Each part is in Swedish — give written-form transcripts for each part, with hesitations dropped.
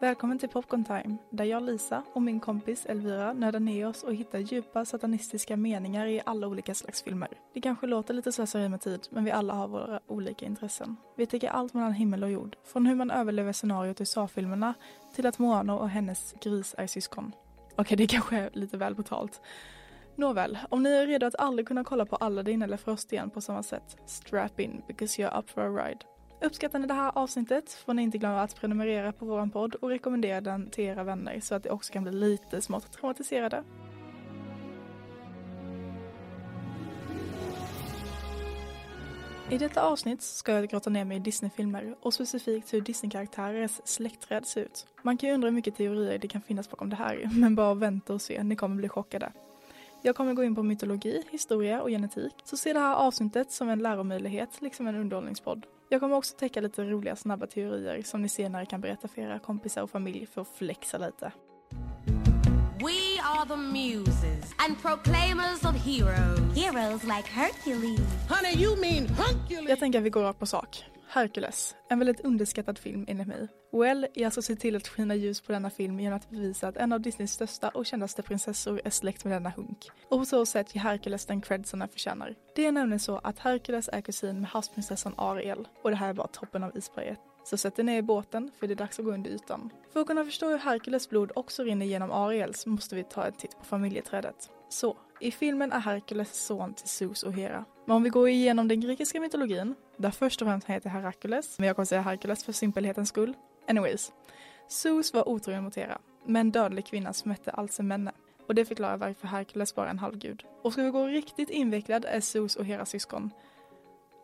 Välkommen till Popcorn Time, där jag Lisa och min kompis Elvira nördar ner oss och hittar djupa satanistiska meningar i alla olika slags filmer. Det kanske låter lite slöseri med tid, men vi alla har våra olika intressen. Vi tycker allt mellan himmel och jord, från hur man överlever scenariot i Saw-filmerna till att Moana och hennes gris är syskon. Okej, det kanske är lite väl brutalt. Nåväl, om ni är redo att aldrig kunna kolla på Aladdin eller Frost igen på samma sätt, strap in, because you're up for a ride. Uppskattar ni det här avsnittet får ni inte glömma att prenumerera på våran podd och rekommendera den till era vänner så att det också kan bli lite smått traumatiserade. I detta avsnitt ska jag grotta ner mig i Disney-filmer och specifikt hur Disney-karaktärers släktträd ser ut. Man kan ju undra hur mycket teorier det kan finnas bakom det här, men bara vänta och se, ni kommer bli chockade. Jag kommer gå in på mytologi, historia och genetik, så se det här avsnittet som en läromöjlighet, liksom en underhållningspodd. Jag kommer också täcka lite roliga snabba teorier som ni senare kan berätta för era kompisar och familj för att flexa lite. We are the muses and proclaimers of heroes. Heroes like Hercules. Honey, you mean Hercules. Jag tänker att vi går rakt på sak. Hercules, en väldigt underskattad film enligt mig. Well, jag ska se till att skina ljus på denna film genom att bevisa att en av Disneys största och kändaste prinsessor är släkt med denna hunk. Och på så sätt ger Hercules den cred som den förtjänar. Det är nämligen så att Hercules är kusin med havsprinsessan Ariel, och det här är bara toppen av isberget. Så sätt dig ner i båten, för det är dags att gå under ytan. För att kunna förstå hur Hercules blod också rinner genom Ariels måste vi ta en titt på familjeträdet. Så, i filmen är Hercules son till Zeus och Hera. Men om vi går igenom den grekiska mytologin, där först och främst heter Herakles, men jag kommer säga Hercules för simpelhetens skull. Anyways, Zeus var otrogen mot Hera, men en dödlig kvinna som hette Alcmene. Och det förklarar varför Hercules bara är en halvgud. Och ska vi gå riktigt invecklad är Zeus och Heras syskon.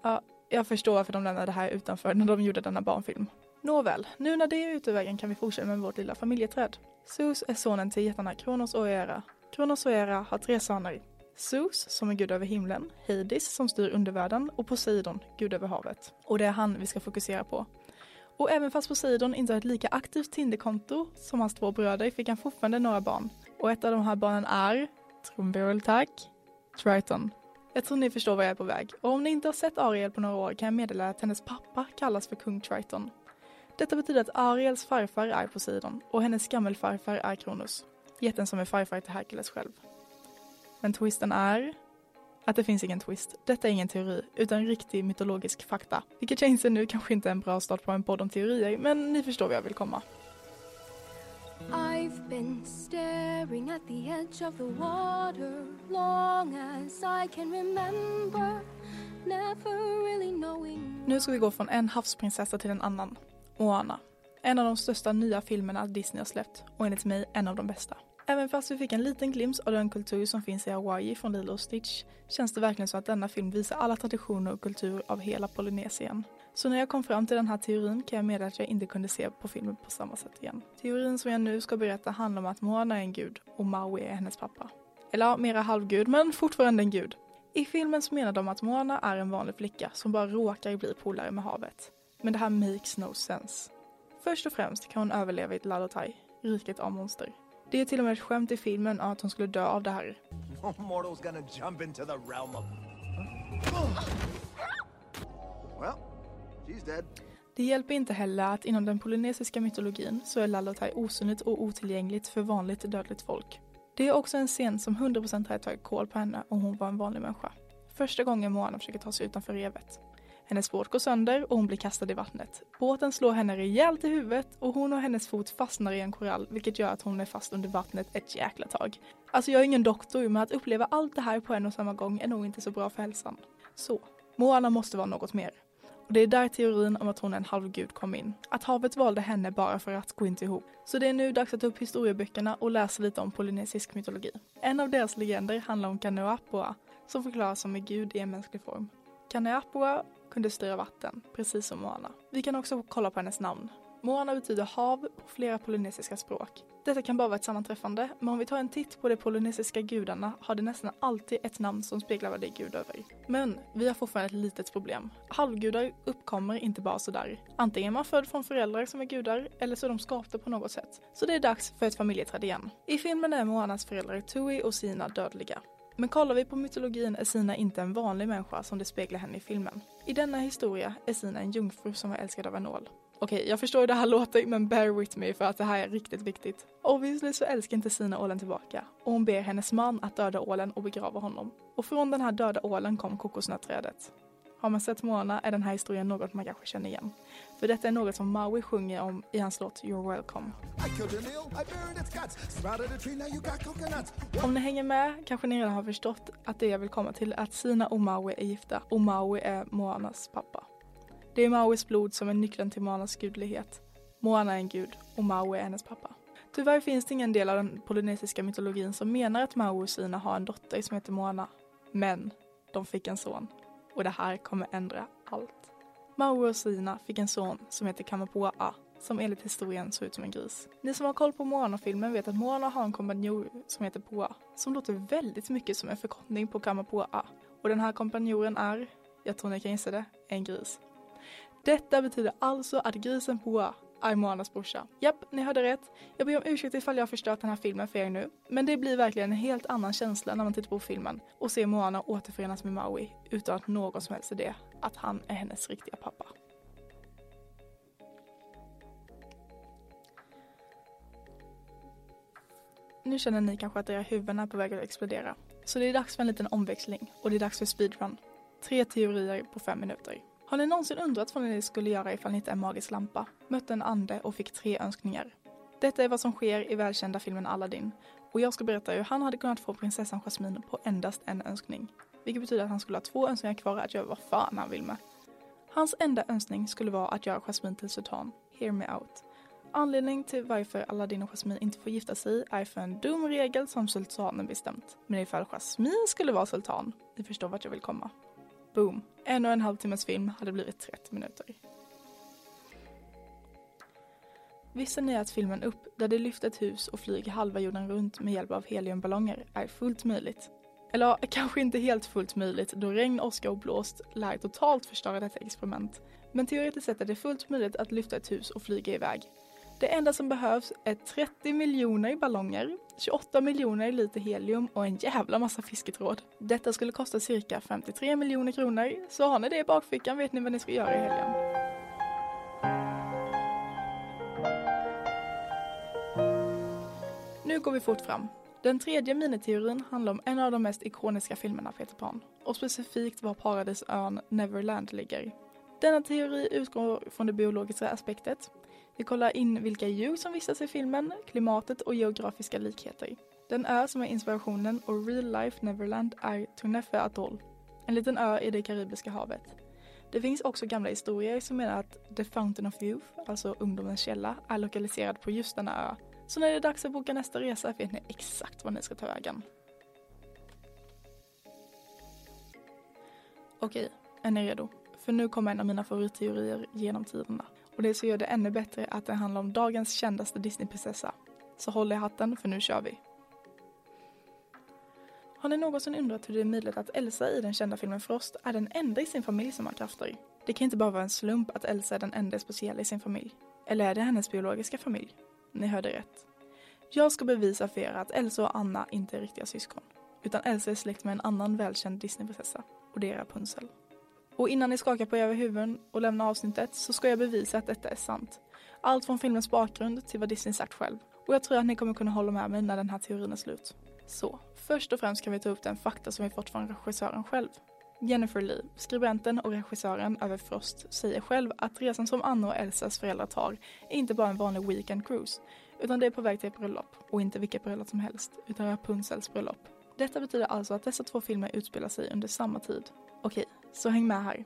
Ja, jag förstår varför de lämnade det här utanför när de gjorde denna barnfilm. Nåväl, nu när det är ute ur vägen kan vi fortsätta med vårt lilla familjeträd. Zeus är sonen till jättarna Kronos och Hera. Kronos och Hera har 3 söner. Zeus, som är gud över himlen, Hades, som styr undervärlden, och Poseidon, gud över havet. Och det är han vi ska fokusera på. Och även fast Poseidon inte har ett lika aktivt Tinder-konto som hans 2 bröder fick han fortfarande några barn. Och ett av de här barnen är, trumvirvel tack, Triton. Jag tror ni förstår vad jag är på väg. Och om ni inte har sett Ariel på några år kan jag meddela att hennes pappa kallas för kung Triton. Detta betyder att Ariels farfar är Poseidon och hennes gammelfarfar är Kronos. Jätten som är farfar till Hercules själv. Men twisten är att det finns ingen twist. Detta är ingen teori, utan riktig mytologisk fakta. Vilket jag inser nu kanske inte är en bra start på en podd om teorier, men ni förstår vad jag vill komma. I've been staring at the edge of the water long as I can remember, never really knowing. Nu ska vi gå från en havsprinsessa till en annan, Moana. En av de största nya filmerna Disney har släppt, och enligt mig en av de bästa. Även fast vi fick en liten glimt av den kultur som finns i Hawaii från Lilo och Stitch känns det verkligen så att denna film visar alla traditioner och kultur av hela Polynesien. Så när jag kom fram till den här teorin kan jag meddela att jag inte kunde se på filmen på samma sätt igen. Teorin som jag nu ska berätta handlar om att Moana är en gud och Maui är hennes pappa. Eller ja, mera halvgud men fortfarande en gud. I filmen så menar de att Moana är en vanlig flicka som bara råkar bli polare med havet. Men det här makes no sense. Först och främst kan hon överleva i ett Lalotai, riket av monster. Det är till och med ett skämt i filmen att hon skulle dö av det här. No mortal's gonna jump into the realm of... Well, she's dead. Det hjälper inte heller att inom den polynesiska mytologin så är Lalotai osynligt och otillgängligt för vanligt dödligt folk. Det är också en scen som 100% har tagit koll på henne om hon var en vanlig människa. Första gången Moana försöker ta sig utanför revet. Hennes båt går sönder och hon blir kastad i vattnet. Båten slår henne rejält i huvudet och hon och hennes fot fastnar i en korall vilket gör att hon är fast under vattnet ett jäkla tag. Alltså jag är ingen doktor men att uppleva allt det här på en och samma gång är nog inte så bra för hälsan. Så, Moana måste vara något mer. Och det är där teorin om att hon är en halvgud kom in. Att havet valde henne bara för att gå inte ihop. Så det är nu dags att ta upp historieböckerna och läsa lite om polynesisk mytologi. En av deras legender handlar om Kanoapua som förklaras som en gud i en mänsklig form. Kanoapua kunde styra vatten, precis som Moana. Vi kan också kolla på hennes namn. Moana betyder hav på flera polynesiska språk. Detta kan bara vara ett sammanträffande, men om vi tar en titt på de polynesiska gudarna har det nästan alltid ett namn som speglar vad det är gud över. Men vi har fortfarande ett litet problem. Halvgudar uppkommer inte bara sådär. Antingen är man född från föräldrar som är gudar, eller så är de skapta på något sätt. Så det är dags för ett familjeträd igen. I filmen är Moanas föräldrar Tui och Sina dödliga. Men kollar vi på mytologin är Sina inte en vanlig människa som det speglar henne i filmen. I denna historia är Sina en jungfru som var älskad av en ål. Okej, jag förstår hur det här låter, men bear with me för att det här är riktigt viktigt. Obviously så älskar inte Sina ålen tillbaka och hon ber hennes man att döda ålen och begrava honom. Och från den här döda ålen kom kokosnötträdet. Har man sett Moana är den här historien något man kanske känner igen. För detta är något som Maui sjunger om i hans låt You're Welcome. Om ni hänger med kanske ni redan har förstått att det jag vill komma till är att Sina och Maui är gifta. Och Maui är Moanas pappa. Det är Mauis blod som är nyckeln till Moanas gudlighet. Moana är en gud och Maui är hennes pappa. Tyvärr finns det ingen del av den polynesiska mytologin som menar att Maui och Sina har en dotter som heter Moana. Men de fick en son. Och det här kommer ändra allt. Maui och Sina fick en son som heter Kamapua'a, som enligt historien såg ut som en gris. Ni som har koll på Moana-filmen vet att Moana har en kompanjor som heter Pua, som låter väldigt mycket som en förkortning på Kamapua'a. Och den här kompanjoren är, jag tror ni kan gissa det, en gris. Detta betyder alltså att grisen Pua är Moanas brorsa. Japp, ni hörde rätt. Jag ber om ursäkt ifall jag har förstört den här filmen för er nu. Men det blir verkligen en helt annan känsla när man tittar på filmen och ser Moana återförenas med Maui utan att någon som helst idé att han är hennes riktiga pappa. Nu känner ni kanske att era huvuden är på väg att explodera. Så det är dags för en liten omväxling och det är dags för speedrun. 3 teorier på 5 minuter. Har ni någonsin undrat vad ni skulle göra ifall ni hittade en magisk lampa, mötte en ande och fick 3 önskningar? Detta är vad som sker i välkända filmen Aladdin. Och jag ska berätta hur han hade kunnat få prinsessan Jasmine på endast en önskning. Vilket betyder att han skulle ha 2 önskningar kvar att göra vad fan han vill med. Hans enda önskning skulle vara att göra Jasmine till sultan. Hear me out. Anledningen till varför Aladdin och Jasmine inte får gifta sig är för en dum regel som sultanen bestämt. Men ifall Jasmine skulle vara sultan, ni förstår vart jag vill komma. Boom. 1,5 timmars film hade blivit 30 minuter. Visste ni att filmen Upp, där det lyfter ett hus och flyger halva jorden runt med hjälp av heliumballonger, är fullt möjligt? Eller kanske inte helt fullt möjligt, då regn, åska och blåst lär totalt förstöra detta experiment. Men teoretiskt sett är det fullt möjligt att lyfta ett hus och flyga iväg. Det enda som behövs är 30 miljoner ballonger, 28 miljoner liter helium och en jävla massa fisketråd. Detta skulle kosta cirka 53 miljoner kronor, så har ni det i bakfickan vet ni vad ni ska göra i helgen. Nu går vi fort fram. Den tredje miniteorin handlar om en av de mest ikoniska filmerna Peter Pan, och specifikt var paradisön Neverland ligger. Denna teori utgår från det biologiska aspektet. Vi kollar in vilka djur som vistas i filmen, klimatet och geografiska likheter. Den ö som är inspirationen och Real Life Neverland är Tunefe Atoll, en liten ö i det karibiska havet. Det finns också gamla historier som menar att The Fountain of Youth, alltså ungdomens källa, är lokaliserad på just denna ö. Så när det är dags att boka nästa resa vet ni exakt var ni ska ta vägen. Okej, är ni redo? För nu kommer en av mina favoritteorier genom tiderna. Och det så gör det ännu bättre att det handlar om dagens kändaste Disney-prinsessa. Så håll i hatten för nu kör vi. Har ni någonsin undrat hur det är möjligt att Elsa i den kända filmen Frost är den enda i sin familj som har krafter? Det kan inte bara vara en slump att Elsa är den enda speciella i sin familj. Eller är det hennes biologiska familj? Ni hörde rätt. Jag ska bevisa för er att Elsa och Anna inte är riktiga syskon. Utan Elsa är släkt med en annan välkänd Disney-prinsessa. Och det är Rapunzel. Och innan ni skakar på över huvuden och lämnar avsnittet så ska jag bevisa att detta är sant. Allt från filmens bakgrund till vad Disney sagt själv. Och jag tror att ni kommer kunna hålla med mig när den här teorin är slut. Så, först och främst kan vi ta upp den fakta som vi fått från regissören själv. Jennifer Lee, skribenten och regissören över Frost, säger själv att resan som Anna och Elsas föräldrar tar är inte bara en vanlig weekend cruise, utan det är på väg till ett bröllop. Och inte vilket bröllop som helst, utan Rapunzels bröllop. Detta betyder alltså att dessa 2 filmer utspelar sig under samma tid. Okej, så häng med här.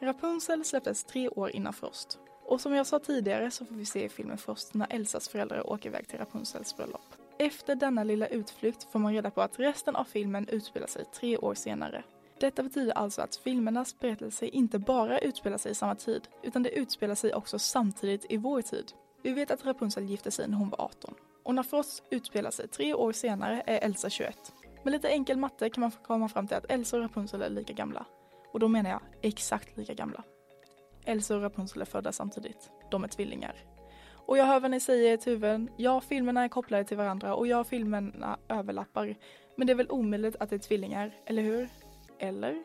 Rapunzel släpptes 3 år innan Frost. Och som jag sa tidigare så får vi se i filmen Frost när Elsas föräldrar åker iväg till Rapunzels bröllop. Efter denna lilla utflykt får man reda på att resten av filmen utspelar sig 3 år senare. Detta betyder alltså att filmernas berättelse inte bara utspelar sig i samma tid, utan det utspelar sig också samtidigt i vår tid. Vi vet att Rapunzel gifte sig när hon var 18. Och när Frost utspelar sig 3 år senare är Elsa 21. Med lite enkel matte kan man komma fram till att Elsa och Rapunzel är lika gamla. Och då menar jag exakt lika gamla. Elsa och Rapunzel är födda samtidigt. De är tvillingar. Och jag hör vad ni säger i ett huvud. Ja, filmerna är kopplade till varandra och ja, filmerna överlappar. Men det är väl omöjligt att det är tvillingar, eller hur? Eller?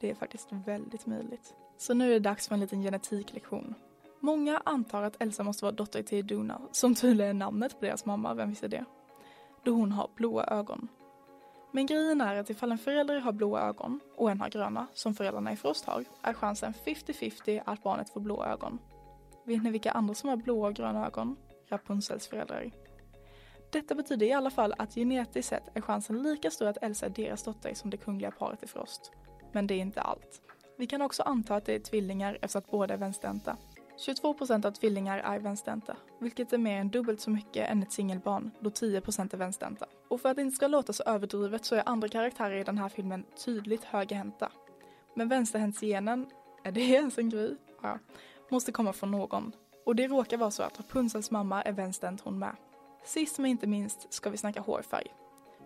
Det är faktiskt väldigt möjligt. Så nu är det dags för en liten genetiklektion. Många antar att Elsa måste vara dotter till Eduna, som tydligen är namnet på deras mamma, vem visste det? Då hon har blåa ögon. Men grejen är att ifall en förälder har blåa ögon och en har gröna, som föräldrarna i Frost har, är chansen 50-50 att barnet får blåa ögon. Vet ni vilka andra som har blåa och gröna ögon? Rapunzels föräldrar. Detta betyder i alla fall att genetiskt sett är chansen lika stor att Elsa är deras dotter som det kungliga paret i Frost. Men det är inte allt. Vi kan också anta att det är tvillingar efter att båda är vänsterdenta. 22% av tvillingar är vänsterdenta, vilket är mer än dubbelt så mycket än ett singelbarn, då 10% är vänsterdenta. Och för att det inte ska låta så överdrivet så är andra karaktärer i den här filmen tydligt högerhänta. Men vänsterhäntsgenen, är det ens en grej? Ja, måste komma från någon. Och det råkar vara så att Rapunzels mamma är vänsterhänt hon med. Sist men inte minst ska vi snacka hårfärg.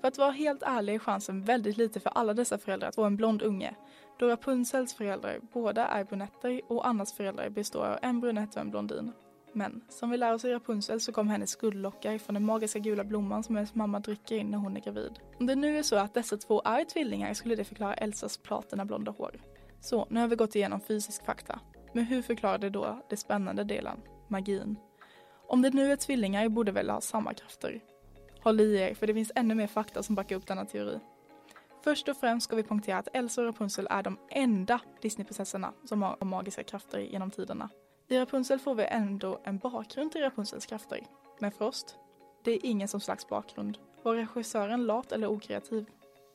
För att vara helt ärlig är chansen väldigt lite för alla dessa föräldrar att vara en blond unge, då Rapunzels föräldrar båda är brunetter och Annas föräldrar består av en brunett och en blondin. Men som vi lär oss i Rapunzel så kom hennes guldlockar från den magiska gula blomman som hennes mamma dricker in när hon är gravid. Om det nu är så att dessa två är tvillingar skulle det förklara Elsas platinablonda hår. Så nu har vi gått igenom fysisk fakta. Men hur förklarar det då det spännande delen, magin? Om det nu är tvillingar borde väl ha samma krafter. Håll i er, för det finns ännu mer fakta som backar upp denna teori. Först och främst ska vi poängtera att Elsa och Rapunzel är de enda Disney-prinsessorna som har magiska krafter genom tiderna. I Rapunzel får vi ändå en bakgrund till Rapunzels krafter. Men Frost, det är ingen som slags bakgrund. Var regissören lat eller okreativ?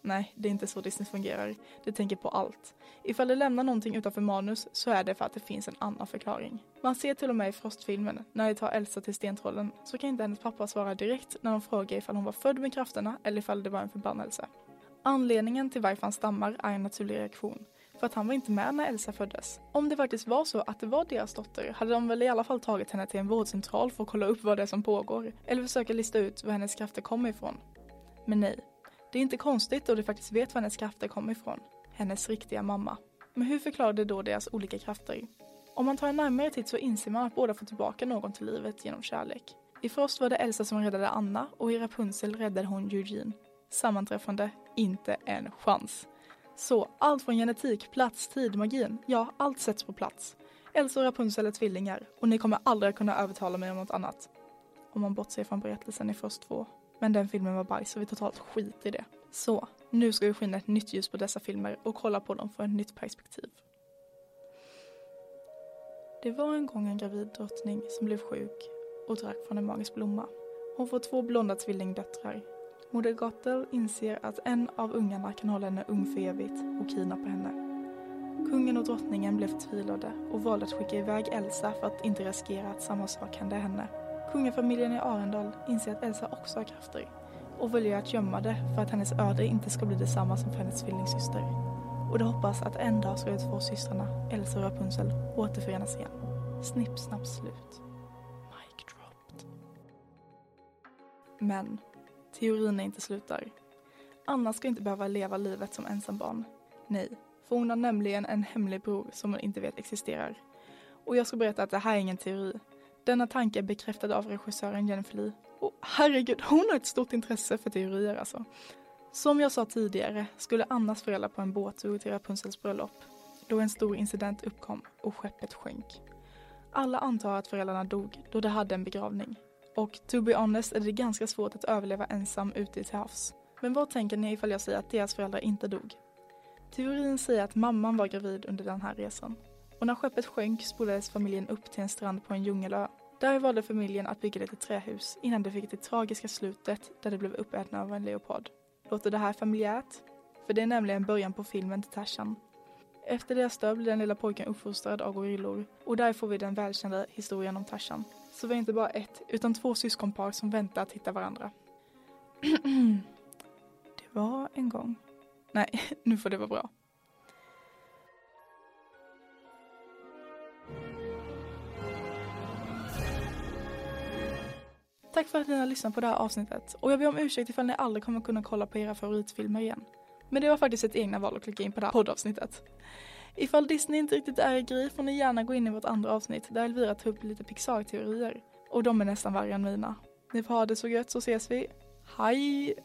Nej, det är inte så Disney fungerar. Det tänker på allt. Ifall det lämnar någonting utanför manus så är det för att det finns en annan förklaring. Man ser till och med i Frostfilmen, när de tar Elsa till stentrollen, så kan inte hennes pappa svara direkt när de frågar ifall hon var född med krafterna eller ifall det var en förbannelse. Anledningen till varför han stammar är en naturlig reaktion, för att han var inte med när Elsa föddes. Om det faktiskt var så att det var deras dotter hade de väl i alla fall tagit henne till en vårdcentral för att kolla upp vad det är som pågår, eller försöka lista ut var hennes krafter kommer ifrån. Men nej. Det är inte konstigt då de faktiskt vet var hennes krafter kommer ifrån. Hennes riktiga mamma. Men hur förklarade då deras olika krafter? Om man tar en närmare titt så inser man att båda får tillbaka någon till livet genom kärlek. I Frost var det Elsa som räddade Anna och i Rapunzel räddade hon Eugene. Sammanträffande, inte en chans. Så allt från genetik, plats, tid, magin, ja allt sätts på plats. Elsa och Rapunzel är tvillingar och ni kommer aldrig kunna övertala mig om något annat. Om man bortser från berättelsen i Frost 2. Men den filmen var bajs så vi totalt skit i det. Så, nu ska vi skina ett nytt ljus på dessa filmer och kolla på dem från ett nytt perspektiv. Det var en gång en gravid drottning som blev sjuk och drack från en magisk blomma. Hon får 2 blonda tvillingdöttrar. Moder Gothel inser att en av ungarna kan hålla henne ung för evigt och kidnappa henne. Kungen och drottningen blev förtvivlade och valde att skicka iväg Elsa för att inte riskera att samma sak hände henne. Kungafamiljen i Arendal inser att Elsa också har krafter och väljer att gömma det för att hennes öde inte ska bli detsamma som för hennes tvillingsyster. Och de hoppas att en dag ska de 2 systrarna, Elsa och Rapunzel, återförenas igen. Snipp, snapp, slut. Mic dropped. Men teorin är inte slut där. Anna ska inte behöva leva livet som ensambarn. Nej, för hon har nämligen en hemlig bror som hon inte vet existerar. Och jag ska berätta att det här är ingen teori. Denna tanke är bekräftad av regissören Jennifer Lee. Och herregud, hon har ett stort intresse för teorier alltså. Som jag sa tidigare skulle Annas föräldrar på en båttur till Rapunzels bröllop. Då en stor incident uppkom och skeppet sjönk. Alla antar att föräldrarna dog då de hade en begravning. Och to be honest är det ganska svårt att överleva ensam ute i havs. Men vad tänker ni ifall jag säger att deras föräldrar inte dog? Teorin säger att mamman var gravid under den här resan. Och när skeppet sjönk spolades familjen upp till en strand på en djungelö. Där valde familjen att bygga lite trähus innan de fick det tragiska slutet där det blev uppätna av en leopard. Låter det här familjärt? För det är nämligen början på filmen till Tarzan. Efter deras död blir den lilla pojken uppfostrad av gorillor och där får vi den välkända historien om Tarzan. Så vi är inte bara ett utan 2 syskonpar som väntar att hitta varandra. Det var en gång. Nej, nu får det vara bra. Tack för att ni har lyssnat på det här avsnittet och jag ber om ursäkt ifall ni aldrig kommer kunna kolla på era favoritfilmer igen. Men det var faktiskt ett egna val att klicka in på det här poddavsnittet. Ifall Disney inte riktigt är i grej får ni gärna gå in i vårt andra avsnitt där Elvira tar upp lite Pixar-teorier. Och de är nästan värre än mina. Ni får ha det så gött så ses vi. Hej!